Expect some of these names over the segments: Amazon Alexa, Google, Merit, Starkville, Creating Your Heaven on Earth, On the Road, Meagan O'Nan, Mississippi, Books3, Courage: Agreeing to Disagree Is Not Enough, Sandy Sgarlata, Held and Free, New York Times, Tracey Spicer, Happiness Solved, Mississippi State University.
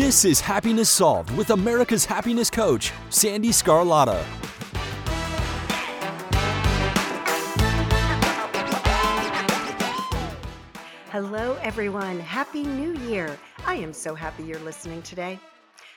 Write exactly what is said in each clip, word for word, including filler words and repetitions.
This is Happiness Solved with America's happiness coach, Sandy Sgarlata. Hello, everyone. Happy New Year. I am so happy you're listening today.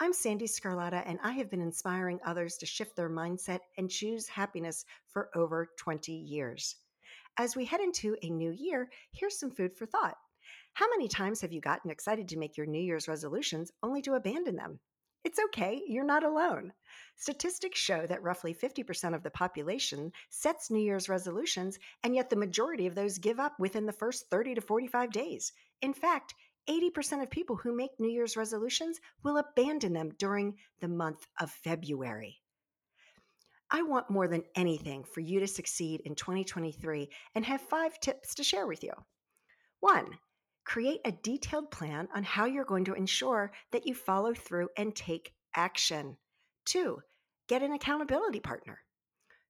I'm Sandy Sgarlata, and I have been inspiring others to shift their mindset and choose happiness for over twenty years. As we head into a new year, here's some food for thought. How many times have you gotten excited to make your New Year's resolutions only to abandon them? It's okay, you're not alone. Statistics show that roughly fifty percent of the population sets New Year's resolutions, and yet the majority of those give up within the first thirty to forty-five days. In fact, eighty percent of people who make New Year's resolutions will abandon them during the month of February. I want more than anything for you to succeed in twenty twenty-three and have five tips to share with you. One, create a detailed plan on how you're going to ensure that you follow through and take action. Two, get an accountability partner.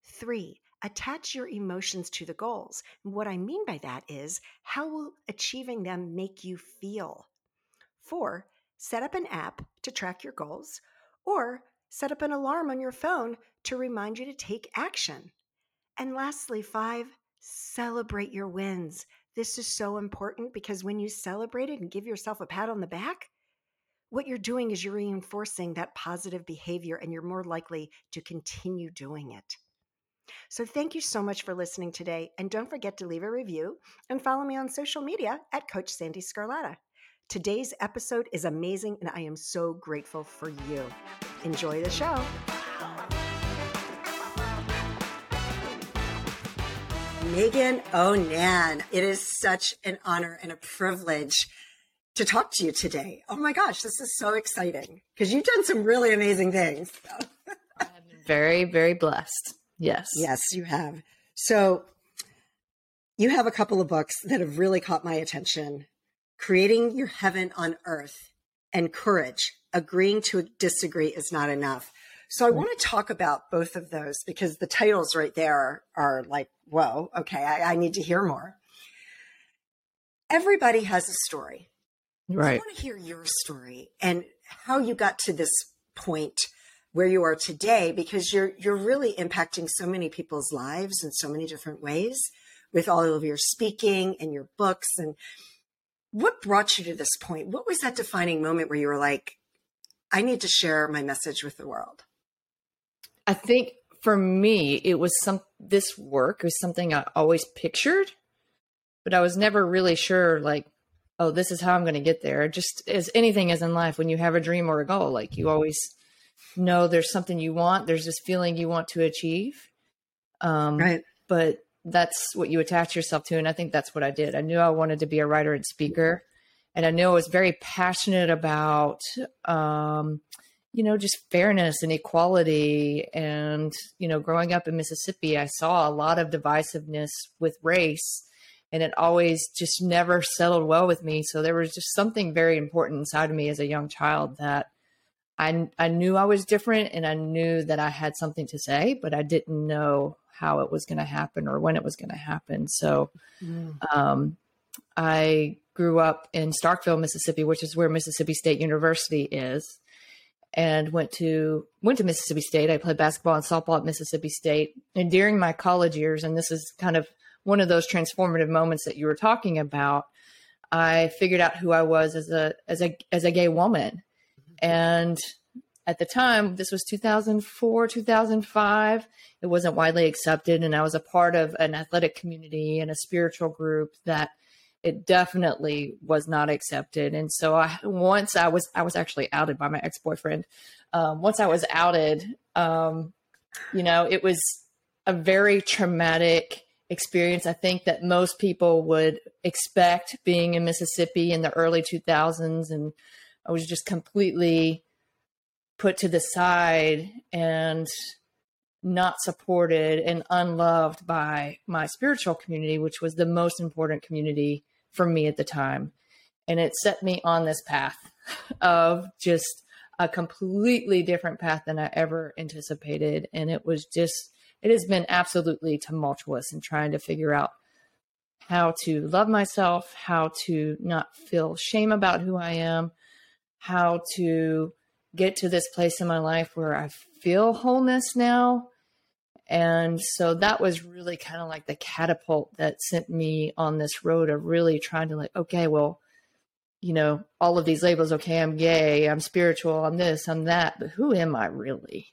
Three, attach your emotions to the goals. And what I mean by that is, how will achieving them make you feel? Four, set up an app to track your goals, or set up an alarm on your phone to remind you to take action. And lastly, five, celebrate your wins. This is so important because when you celebrate it and give yourself a pat on the back, what you're doing is you're reinforcing that positive behavior and you're more likely to continue doing it. So thank you so much for listening today, and don't forget to leave a review and follow me on social media at Coach Sandy Sgarlata. Today's episode is amazing, and I am so grateful for you. Enjoy the show. Meagan O'Nan, it is such an honor and a privilege to talk to you today. Oh my gosh, this is so exciting because you've done some really amazing things. So. I'm very, very blessed. Yes. Yes, you have. So you have a couple of books that have really caught my attention. Creating Your Heaven on Earth and Courage: Agreeing to Disagree Is Not Enough. So I want to talk about both of those because the titles right there are like, whoa, okay, I, I need to hear more. Everybody has a story. Right. I want to hear your story and how you got to this point where you are today, because you're you're really impacting so many people's lives in so many different ways with all of your speaking and your books. And what brought you to this point? What was that defining moment where you were like, I need to share my message with the world? I think for me, it was some this work was something I always pictured, but I was never really sure, like, oh, this is how I'm going to get there. Just as anything is in life, when you have a dream or a goal, like you always no, there's something you want. There's this feeling you want to achieve. Um, right. But that's what you attach yourself to. And I think that's what I did. I knew I wanted to be a writer and speaker. And I knew I was very passionate about, um, you know, just fairness and equality. And, you know, growing up in Mississippi, I saw a lot of divisiveness with race. And it always just never settled well with me. So there was just something very important inside of me as a young child that I, I knew I was different, and I knew that I had something to say, but I didn't know how it was going to happen or when it was going to happen. So mm. um, I grew up in Starkville, Mississippi, which is where Mississippi State University is, and went to went to Mississippi State. I played basketball and softball at Mississippi State. And during my college years, and this is kind of one of those transformative moments that you were talking about, I figured out who I was as a as a as a gay woman. And at the time, this was two thousand four, two thousand five, it wasn't widely accepted. And I was a part of an athletic community and a spiritual group that it definitely was not accepted. And so I, once I was, I was actually outed by my ex-boyfriend. Um, once I was outed, um, you know, it was a very traumatic experience. I think that most people would expect being in Mississippi in the early two thousands, and I was just completely put to the side and not supported and unloved by my spiritual community, which was the most important community for me at the time. And it set me on this path of just a completely different path than I ever anticipated. And it was just, it has been absolutely tumultuous in trying to figure out how to love myself, how to not feel shame about who I am, how to get to this place in my life where I feel wholeness now. And so that was really kind of like the catapult that sent me on this road of really trying to like, okay, well, you know, all of these labels, okay, I'm gay, I'm spiritual, I'm this, I'm that, but who am I really?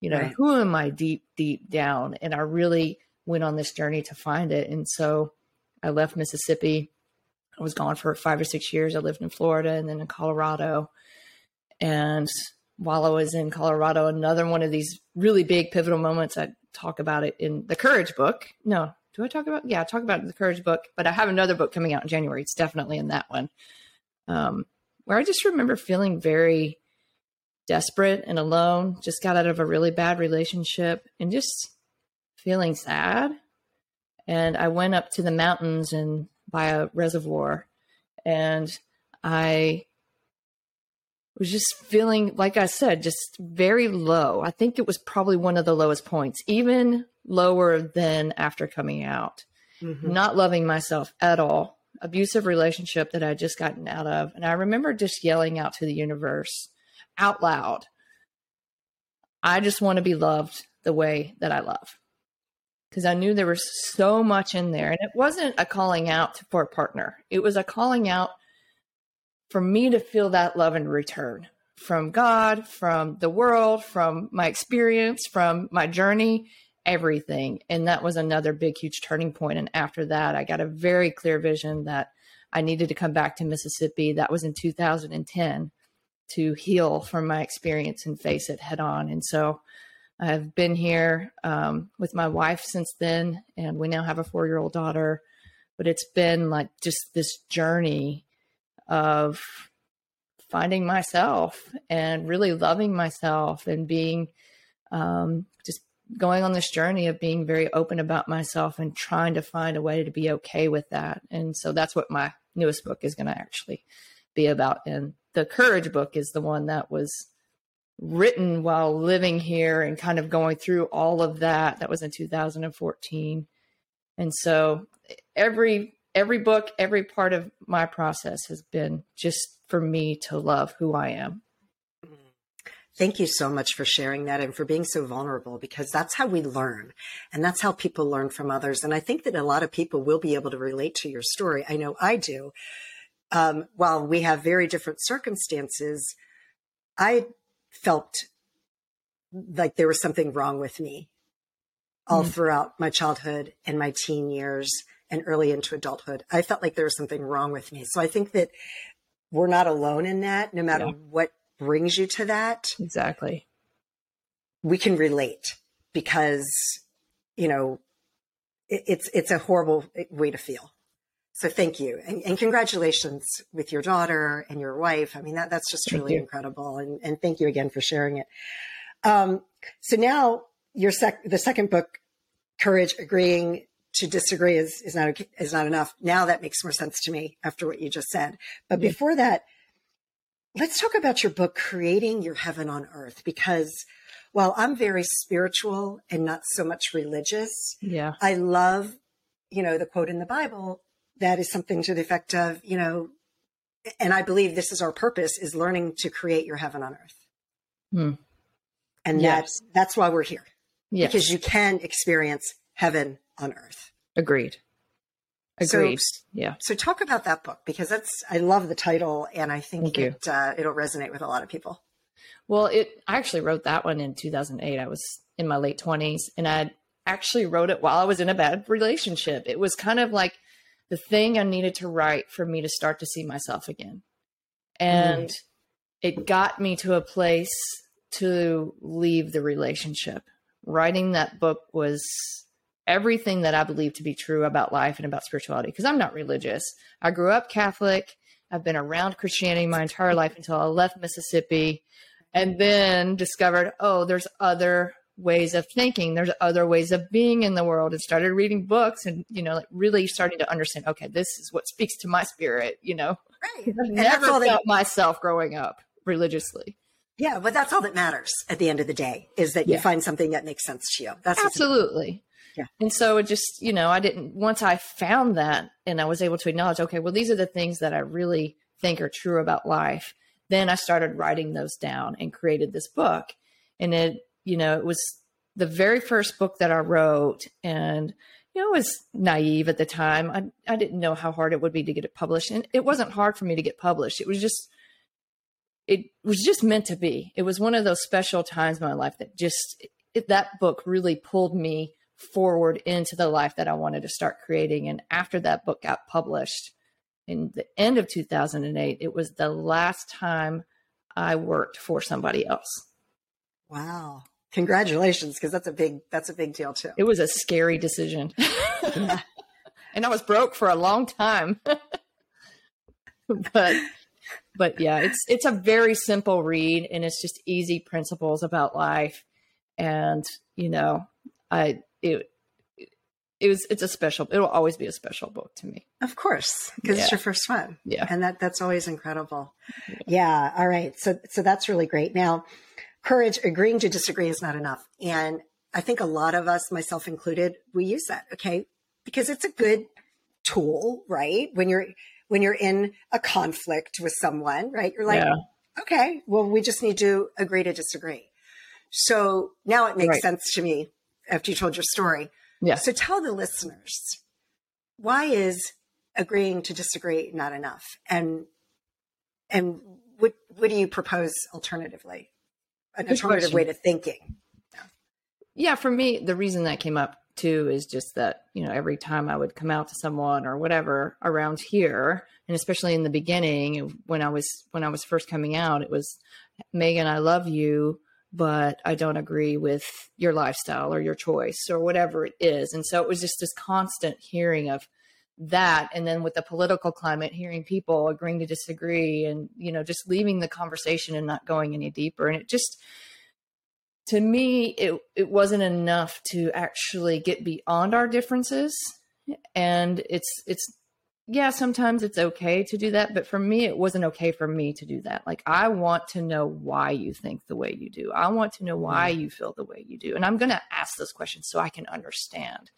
You know, right. Who am I deep, deep down? And I really went on this journey to find it. And so I left Mississippi. I was gone for five or six years. I lived in Florida and then in Colorado. And while I was in Colorado, another one of these really big pivotal moments, I talk about it in the Courage book. No, do I talk about? Yeah, I talk about it in the Courage book, but I have another book coming out in January. It's definitely in that one. Um, where I just remember feeling very desperate and alone, just got out of a really bad relationship and just feeling sad. And I went up to the mountains and by a reservoir, and I was just feeling, like I said, just very low. I think it was probably one of the lowest points, even lower than after coming out, mm-hmm. Not loving myself at all, abusive relationship that I just gotten out of. And I remember just yelling out to the universe out loud, I just want to be loved the way that I love. Because I knew there was so much in there. And it wasn't a calling out for a partner. It was a calling out for me to feel that love in return from God, from the world, from my experience, from my journey, everything. And that was another big, huge turning point. And after that, I got a very clear vision that I needed to come back to Mississippi. That was in two thousand ten to heal from my experience and face it head on. And so I've been here um, with my wife since then, and we now have a four-year-old daughter, but it's been like just this journey of finding myself and really loving myself and being um, just going on this journey of being very open about myself and trying to find a way to be okay with that. And so that's what my newest book is going to actually be about. And the Courage book is the one that was written while living here and kind of going through all of that. That was in two thousand fourteen. And so every, every book, every part of my process has been just for me to love who I am. Thank you so much for sharing that and for being so vulnerable, because that's how we learn. And that's how people learn from others. And I think that a lot of people will be able to relate to your story. I know I do. Um, while we have very different circumstances, I felt like there was something wrong with me all mm-hmm. throughout my childhood and my teen years and early into adulthood. I felt like there was something wrong with me. So I think that we're not alone in that, no matter yeah. what brings you to that. Exactly. We can relate because, you know, it, it's, it's a horrible way to feel. So thank you. And, and congratulations with your daughter and your wife. I mean, that, that's just thank really you. Incredible. And, and thank you again for sharing it. Um, so now your sec- the second book, Courage: Agreeing to Disagree is, is not, is not enough. Now that makes more sense to me after what you just said. But yeah. before that, let's talk about your book, Creating Your Heaven on Earth, because while I'm very spiritual and not so much religious, yeah. I love, you know, the quote in the Bible that is something to the effect of, you know, and I believe this is our purpose, is learning to create your heaven on earth. Hmm. And yes. that's, that's why we're here. Yes. Because you can experience heaven on earth. Agreed. Agreed. So, yeah. So talk about that book, because that's, I love the title, and I think it, uh, it'll resonate with a lot of people. Well, it, I actually wrote that one in two thousand eight. I was in my late twenties, and I actually wrote it while I was in a bad relationship. It was kind of like the thing I needed to write for me to start to see myself again. And mm. it got me to a place to leave the relationship. Writing that book was everything that I believe to be true about life and about spirituality, because I'm not religious. I grew up Catholic. I've been around Christianity my entire life until I left Mississippi, and then discovered, oh, there's other ways of thinking. There's other ways of being in the world, and started reading books and, you know, like really starting to understand, okay, this is what speaks to my spirit, you know, right. I've never felt that- myself growing up religiously. Yeah. But that's all that matters at the end of the day, is that yeah. you find something that makes sense to you. That's absolutely. Yeah. And so it just, you know, I didn't, once I found that and I was able to acknowledge, okay, well, these are the things that I really think are true about life. Then I started writing those down and created this book. And it, you know, it was the very first book that I wrote, and, you know, I was naive at the time. I, I didn't know how hard it would be to get it published. And it wasn't hard for me to get published. It was just, it was just meant to be. It was one of those special times in my life that just, it, that book really pulled me forward into the life that I wanted to start creating. And after that book got published in the end of two thousand eight, it was the last time I worked for somebody else. Wow. Congratulations. Cause that's a big, that's a big deal too. It was a scary decision. Yeah. And I was broke for a long time, but, but yeah, it's, it's a very simple read, and it's just easy principles about life. And, you know, I, it, it was, it's a special, it'll always be a special book to me. Of course. Cause yeah. it's your first one. Yeah. And that that's always incredible. Yeah. yeah. All right. So, so that's really great. Now, Courage: Agreeing to Disagree Is Not Enough. And I think a lot of us, myself included, we use that. Okay. Because it's a good tool, right? When you're, when you're in a conflict with someone, right? You're like, yeah. okay, well, we just need to agree to disagree. So now it makes right. sense to me after you told your story. Yeah. So tell the listeners, why is agreeing to disagree not enough? And, and what, what do you propose alternatively? An alternative way to thinking. Yeah. yeah. For me, the reason that came up too is just that, you know, every time I would come out to someone or whatever around here, and especially in the beginning, when I was, when I was first coming out, it was, Meagan, I love you, but I don't agree with your lifestyle or your choice or whatever it is. And so it was just this constant hearing of that. And then with the political climate, hearing people agreeing to disagree and, you know, just leaving the conversation and not going any deeper. And it just, to me, it, it wasn't enough to actually get beyond our differences. And it's, it's, yeah, sometimes it's okay to do that, but for me, it wasn't okay for me to do that. Like, I want to know why you think the way you do. I want to know why you feel the way you do. And I'm going to ask those questions so I can understand.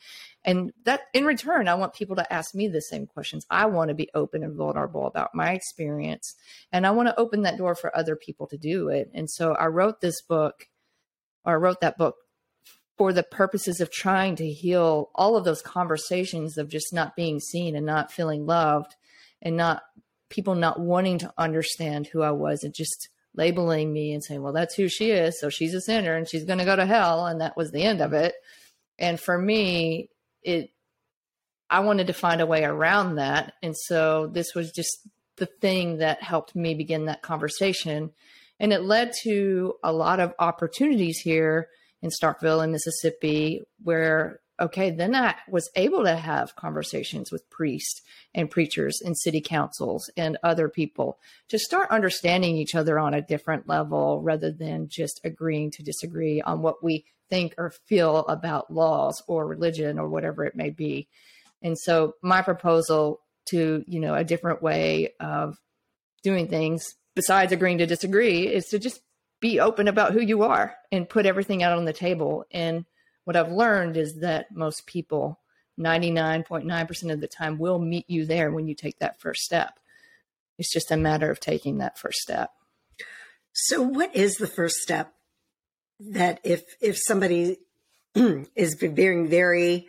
And that in return, I want people to ask me the same questions. I want to be open and vulnerable about my experience, and I want to open that door for other people to do it. And so I wrote this book, or I wrote that book, for the purposes of trying to heal all of those conversations of just not being seen and not feeling loved and not people not wanting to understand who I was and just labeling me and saying, well, that's who she is. So she's a sinner and she's going to go to hell. And that was the end of it. And for me, it, I wanted to find a way around that. And so this was just the thing that helped me begin that conversation. And it led to a lot of opportunities here in Starkville in Mississippi, where, okay, then I was able to have conversations with priests and preachers and city councils and other people to start understanding each other on a different level, rather than just agreeing to disagree on what we think or feel about laws or religion or whatever it may be. And so my proposal to, you know, a different way of doing things besides agreeing to disagree is to just be open about who you are and put everything out on the table. And what I've learned is that most people, ninety-nine point nine percent of the time, will meet you there when you take that first step. It's just a matter of taking that first step. So what is the first step that if, if somebody is being very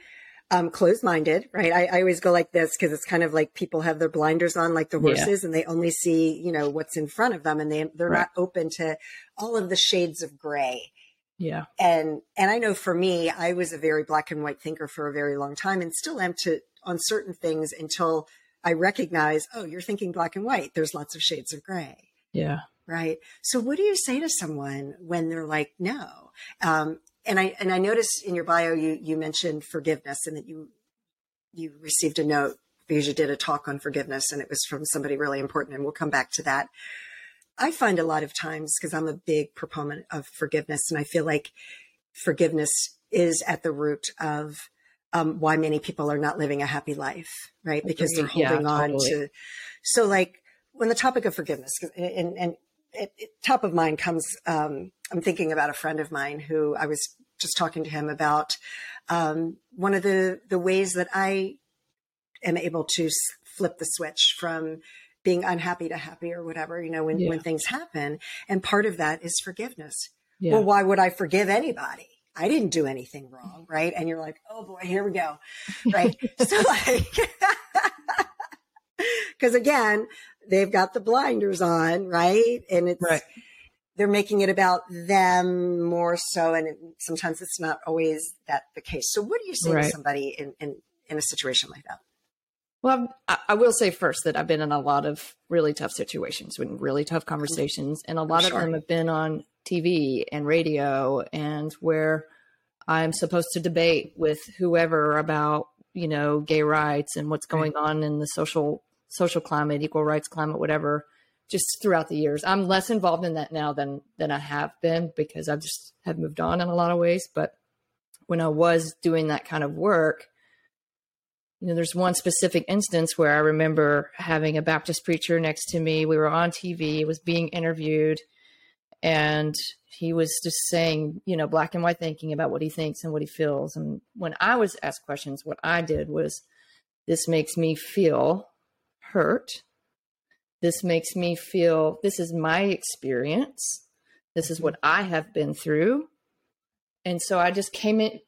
um, closed-minded, right? I, I always go like this, because it's kind of like people have their blinders on like the horses, yeah. and they only see, you know, what's in front of them, and they, they're right. not open to all of the shades of gray. Yeah. And, and I know for me, I was a very black and white thinker for a very long time, and still am to on certain things, until I recognize, oh, you're thinking black and white. There's lots of shades of gray. Yeah. Right. So what do you say to someone when they're like, no, um, And I and I noticed in your bio you you mentioned forgiveness, and that you you received a note because you did a talk on forgiveness, and it was from somebody really important, and we'll come back to that. I find a lot of times, because I'm a big proponent of forgiveness, and I feel like forgiveness is at the root of um, why many people are not living a happy life, right? Because they're holding yeah, on totally. to. So like when the topic of forgiveness and, and it, it, top of mind comes, um, I'm thinking about a friend of mine who I was just talking to him about um, one of the, the ways that I am able to flip the switch from being unhappy to happy or whatever, you know, when, yeah. when things happen. And part of that is forgiveness. Yeah. Well, why would I forgive anybody? I didn't do anything wrong, right? And you're like, oh boy, here we go, right? So like, because again, they've got the blinders on, right? And it's, right. they're making it about them more so. And it, sometimes it's not always that the case. So what do you say right. to somebody in, in, in a situation like that? Well, I, I will say first that I've been in a lot of really tough situations and really tough conversations. And a lot sure. of them have been on T V and radio and where I'm supposed to debate with whoever about, you know, gay rights and what's going right. on in the social social climate, equal rights climate, whatever, just throughout the years. I'm less involved in that now than than I have been because I've just have moved on in a lot of ways. But when I was doing that kind of work, you know, there's one specific instance where I remember having a Baptist preacher next to me. We were on T V, was being interviewed, and he was just saying, you know, black and white thinking about what he thinks and what he feels. And when I was asked questions, what I did was, this makes me feel hurt. This makes me feel, this is my experience. This is what I have been through. And so I just came in,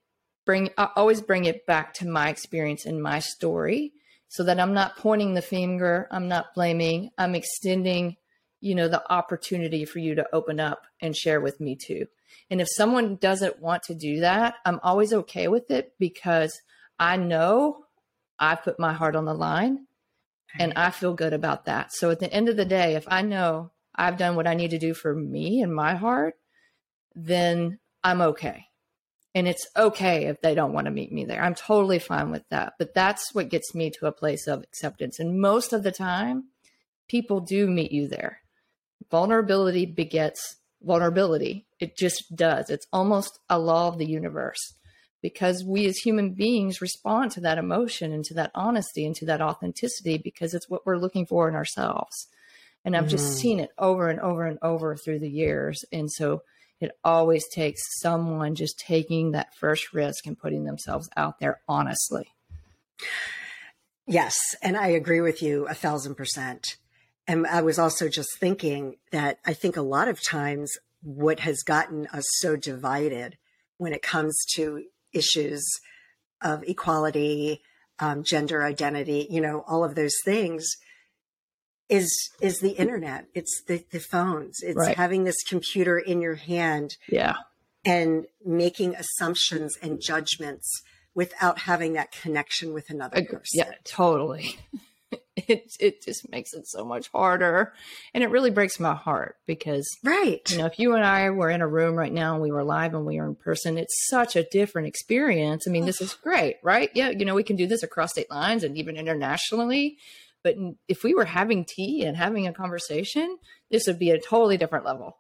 bring, I always bring it back to my experience and my story so that I'm not pointing the finger. I'm not blaming. I'm extending, you know, the opportunity for you to open up and share with me too. And if someone doesn't want to do that, I'm always okay with it because I know I put my heart on the line and I feel good about that. So at the end of the day, if I know I've done what I need to do for me and my heart, then I'm okay. And it's okay if they don't want to meet me there. I'm totally fine with that. But that's what gets me to a place of acceptance. And most of the time, people do meet you there. Vulnerability begets vulnerability. It just does. It's almost a law of the universe because we as human beings respond to that emotion and to that honesty and to that authenticity because it's what we're looking for in ourselves. And I've mm-hmm. just seen it over and over and over through the years. And so it always takes someone just taking that first risk and putting themselves out there honestly. Yes. And I agree with you a thousand percent. And I was also just thinking that I think a lot of times what has gotten us so divided when it comes to issues of equality, um, gender identity, you know, all of those things is is the internet. It's the, the phones. It's right. having this computer in your hand yeah. and making assumptions and judgments without having that connection with another I, person. Yeah, totally. It it just makes it so much harder. And it really breaks my heart because, right. you know, if you and I were in a room right now and we were live and we were in person, it's such a different experience. I mean, this is great, right? Yeah. You know, we can do this across state lines and even internationally. But if we were having tea and having a conversation, this would be a totally different level.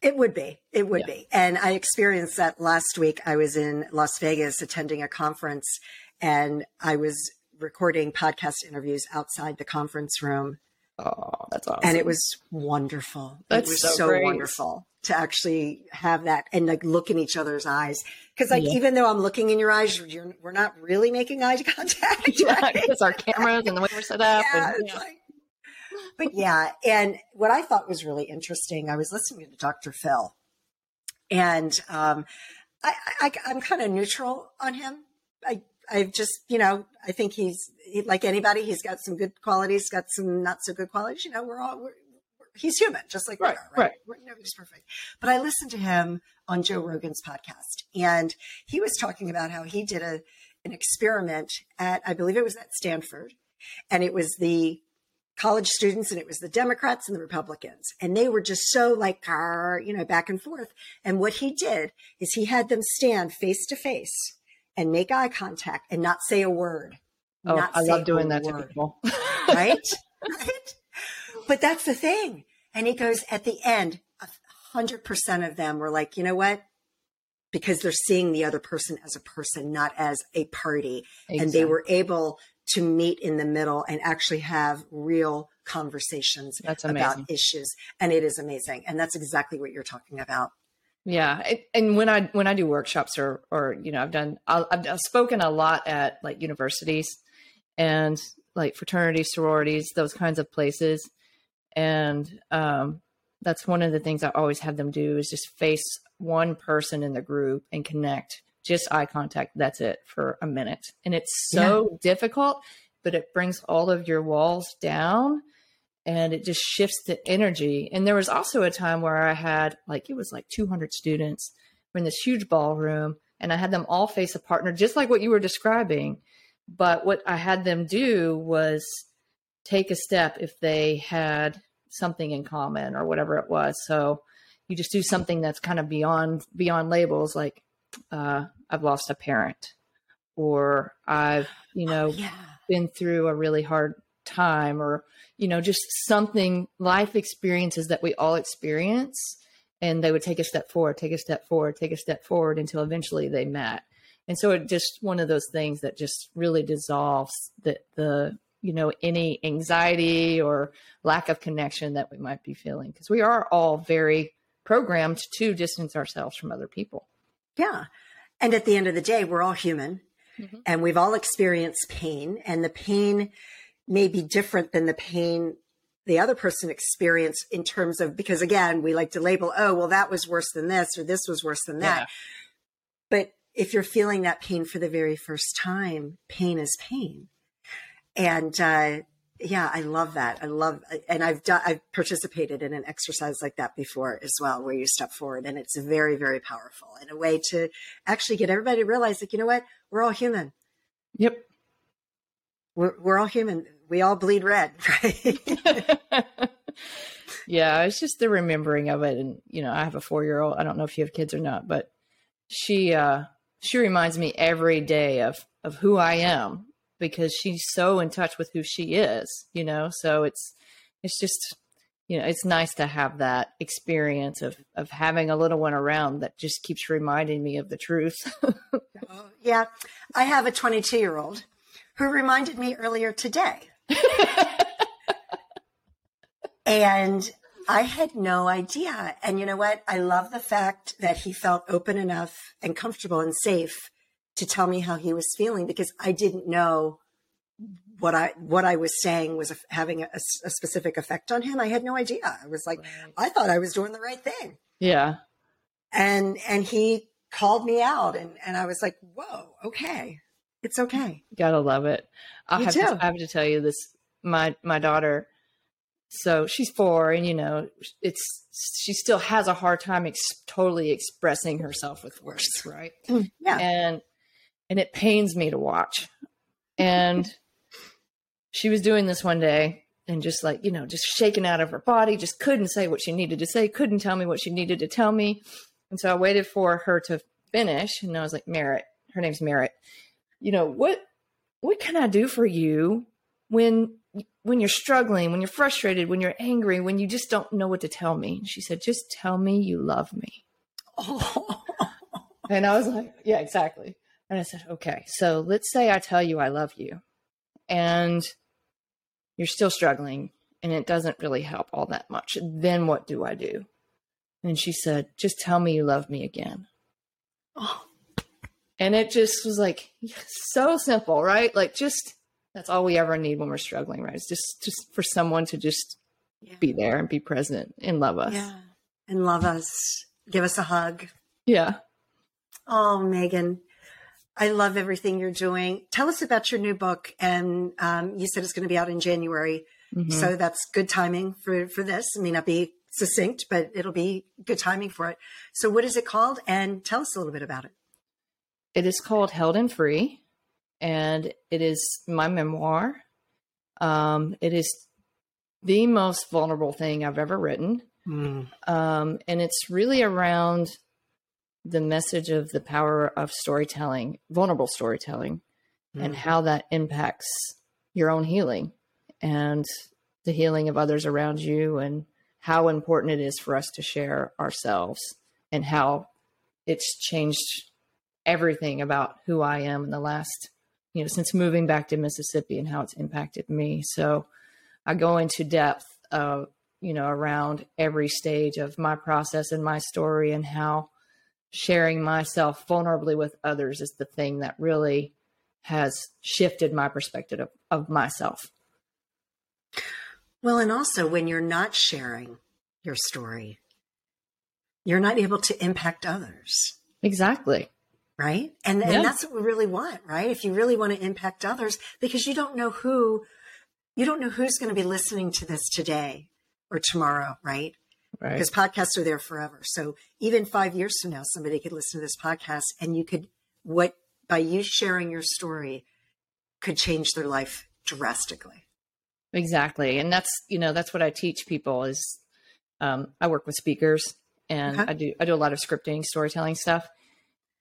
It would be. It would yeah. be. And I experienced that last week. I was in Las Vegas attending a conference and I was recording podcast interviews outside the conference room. Oh, that's awesome. And it was wonderful. That's it was so, so wonderful to actually have that and like look in each other's eyes. Cause like, yeah. even though I'm looking in your eyes, you're, we're not really making eye contact. Yeah, right? It's our cameras and the way we're set up. Yeah, and, yeah. Like, but yeah. And what I thought was really interesting, I was listening to Doctor Phil and um, I, I, I'm kind of neutral on him. I, I've just, you know, I think he's he, like anybody, he's got some good qualities, got some not so good qualities. You know, we're all, we're, we're, he's human, just like right, we are, right? right. We're, nobody's perfect. But I listened to him on Joe Rogan's podcast and he was talking about how he did a an experiment at, I believe it was at Stanford, and it was the college students and it was the Democrats and the Republicans. And they were just so like, you know, back and forth. And what he did is he had them stand face to face and make eye contact and not say a word. Oh, not I love doing that word. To people. Right? Right? But that's the thing. And he goes, at the end, one hundred percent of them were like, you know what? because they're seeing the other person as a person, not as a party. Exactly. And they were able to meet in the middle and actually have real conversations about issues. And it is amazing. And that's exactly what you're talking about. Yeah. It, and when I, when I do workshops or, or, you know, I've done, I'll, I've, I've spoken a lot at like universities and like fraternities, sororities, those kinds of places. And, um, that's one of the things I always have them do is just face one person in the group and connect, just eye contact. That's it for a minute. And it's so yeah. difficult, but it brings all of your walls down and it just shifts the energy. And there was also a time where I had like, it was like two hundred students in this huge ballroom and I had them all face a partner, just like what you were describing. But what I had them do was take a step if they had something in common or whatever it was. So you just do something that's kind of beyond, beyond labels. Like, uh, I've lost a parent or I've, you know, oh, yeah. been through a really hard time or, you know, just something, life experiences that we all experience. And they would take a step forward, take a step forward, take a step forward until eventually they met. And so it just, one of those things that just really dissolves the, the, you know, any anxiety or lack of connection that we might be feeling, because we are all very programmed to distance ourselves from other people. Yeah. And at the end of the day, we're all human mm-hmm. and we've all experienced pain, and the pain may be different than the pain the other person experienced in terms of, because again, we like to label, oh, well, that was worse than this, or this was worse than that. Yeah. But if you're feeling that pain for the very first time, pain is pain. And, uh, yeah, I love that. I love, and I've done, I've participated in an exercise like that before as well, where you step forward, and it's very, very powerful, and a way to actually get everybody to realize, like, you know what, we're all human. Yep. We're, we're all human. We all bleed red, right? Yeah. It's just the remembering of it. And, you know, I have a four-year-old, I don't know if you have kids or not, but she, uh, she reminds me every day of, of who I am, because she's so in touch with who she is, you know? So it's, it's just, you know, it's nice to have that experience of, of having a little one around that just keeps reminding me of the truth. Yeah. I have a twenty-two year old who reminded me earlier today. And I had no idea. And you know what? I love the fact that he felt open enough and comfortable and safe to tell me how he was feeling, because I didn't know what I, what I was saying was having a, a specific effect on him. I had no idea. I was like, right. I thought I was doing the right thing. Yeah. And, and he called me out, and, and I was like, whoa, okay. It's okay. Gotta love it. I have, to, I have to tell you this, my, my daughter, so she's four, and you know, it's, she still has a hard time ex- totally expressing herself with words. Right. Yeah. And, And it pains me to watch. And she was doing this one day and just like, you know, just shaking out of her body, just couldn't say what she needed to say, couldn't tell me what she needed to tell me. And so I waited for her to finish. And I was like, Merit, her name's Merit, you know, what, what can I do for you when, when you're struggling, when you're frustrated, when you're angry, when you just don't know what to tell me? And she said, just tell me you love me. Oh. And I was like, yeah, exactly. And I said, okay, so let's say I tell you I love you and you're still struggling and it doesn't really help all that much. Then what do I do? And she said, just tell me you love me again. Oh. And it just was like, so simple, right? Like just, that's all we ever need when we're struggling, right? It's just, just for someone to just yeah. be there and be present and love us. Yeah. And love us. Give us a hug. Yeah. Oh, Meagan. I love everything you're doing. Tell us about your new book. And um, you said it's going to be out in January. Mm-hmm. So that's good timing for, for this. It may not be succinct, but it'll be good timing for it. So what is it called? And tell us a little bit about it. It is called Held and Free. And it is my memoir. Um, it is the most vulnerable thing I've ever written. Mm. Um, and it's really around the message of the power of storytelling, vulnerable storytelling, mm-hmm. and how that impacts your own healing and the healing of others around you, and how important it is for us to share ourselves, and how it's changed everything about who I am in the last, you know, since moving back to Mississippi and how it's impacted me. So I go into depth, uh, you know, around every stage of my process and my story, and how sharing myself vulnerably with others is the thing that really has shifted my perspective of, of myself. Well, and also when you're not sharing your story, you're not able to impact others. Exactly. Right? And, yeah. and that's what we really want, right? If you really want to impact others, because you don't know who, you don't know who's going to be listening to this today or tomorrow, right? Right. Because podcasts are there forever. So even five years from now, somebody could listen to this podcast, and you could, what, by you sharing your story, could change their life drastically. Exactly. And that's, you know, that's what I teach people is, um, I work with speakers, and okay. I do, I do a lot of scripting, storytelling stuff.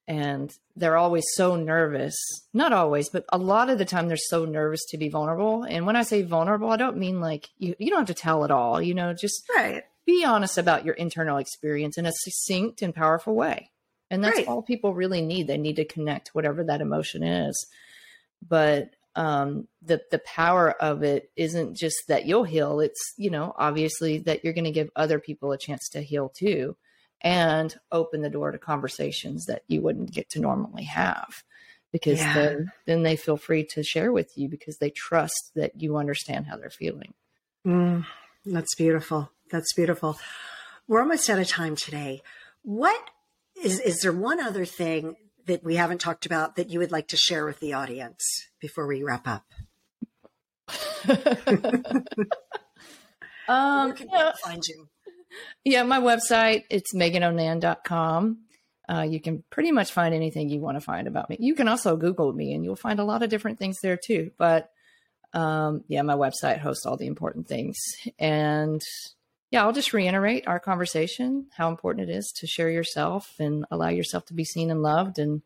And they're always so nervous, not always, but a lot of the time they're so nervous to be vulnerable. And when I say vulnerable, I don't mean like you, you don't have to tell it all, you know, just right. be honest about your internal experience in a succinct and powerful way. And that's right. all people really need. They need to connect whatever that emotion is. But um, the, the power of it isn't just that you'll heal. It's, you know, obviously that you're going to give other people a chance to heal too, and open the door to conversations that you wouldn't get to normally have, because yeah. then, then they feel free to share with you because they trust that you understand how they're feeling. Mm, that's beautiful. That's beautiful. We're almost out of time today. What is, is there one other thing that we haven't talked about that you would like to share with the audience before we wrap up? um, Where can yeah. people find you? Yeah, my website, it's meagan onan dot com. Uh, you can pretty much find anything you want to find about me. You can also Google me and you'll find a lot of different things there too. But um, yeah, my website hosts all the important things. And yeah, I'll just reiterate our conversation, how important it is to share yourself and allow yourself to be seen and loved, and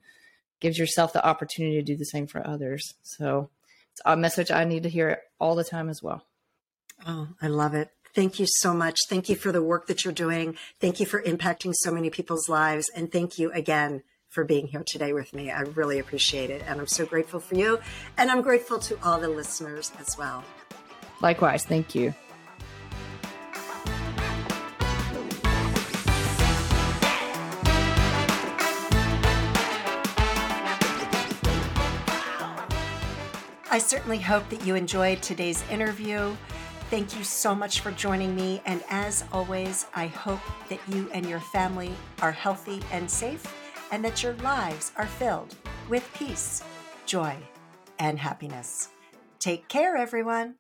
gives yourself the opportunity to do the same for others. So it's a message I need to hear all the time as well. Oh, I love it. Thank you so much. Thank you for the work that you're doing. Thank you for impacting so many people's lives. And thank you again for being here today with me. I really appreciate it. And I'm so grateful for you. And I'm grateful to all the listeners as well. Likewise. Thank you. I certainly hope that you enjoyed today's interview. Thank you so much for joining me. And as always, I hope that you and your family are healthy and safe, and that your lives are filled with peace, joy, and happiness. Take care, everyone.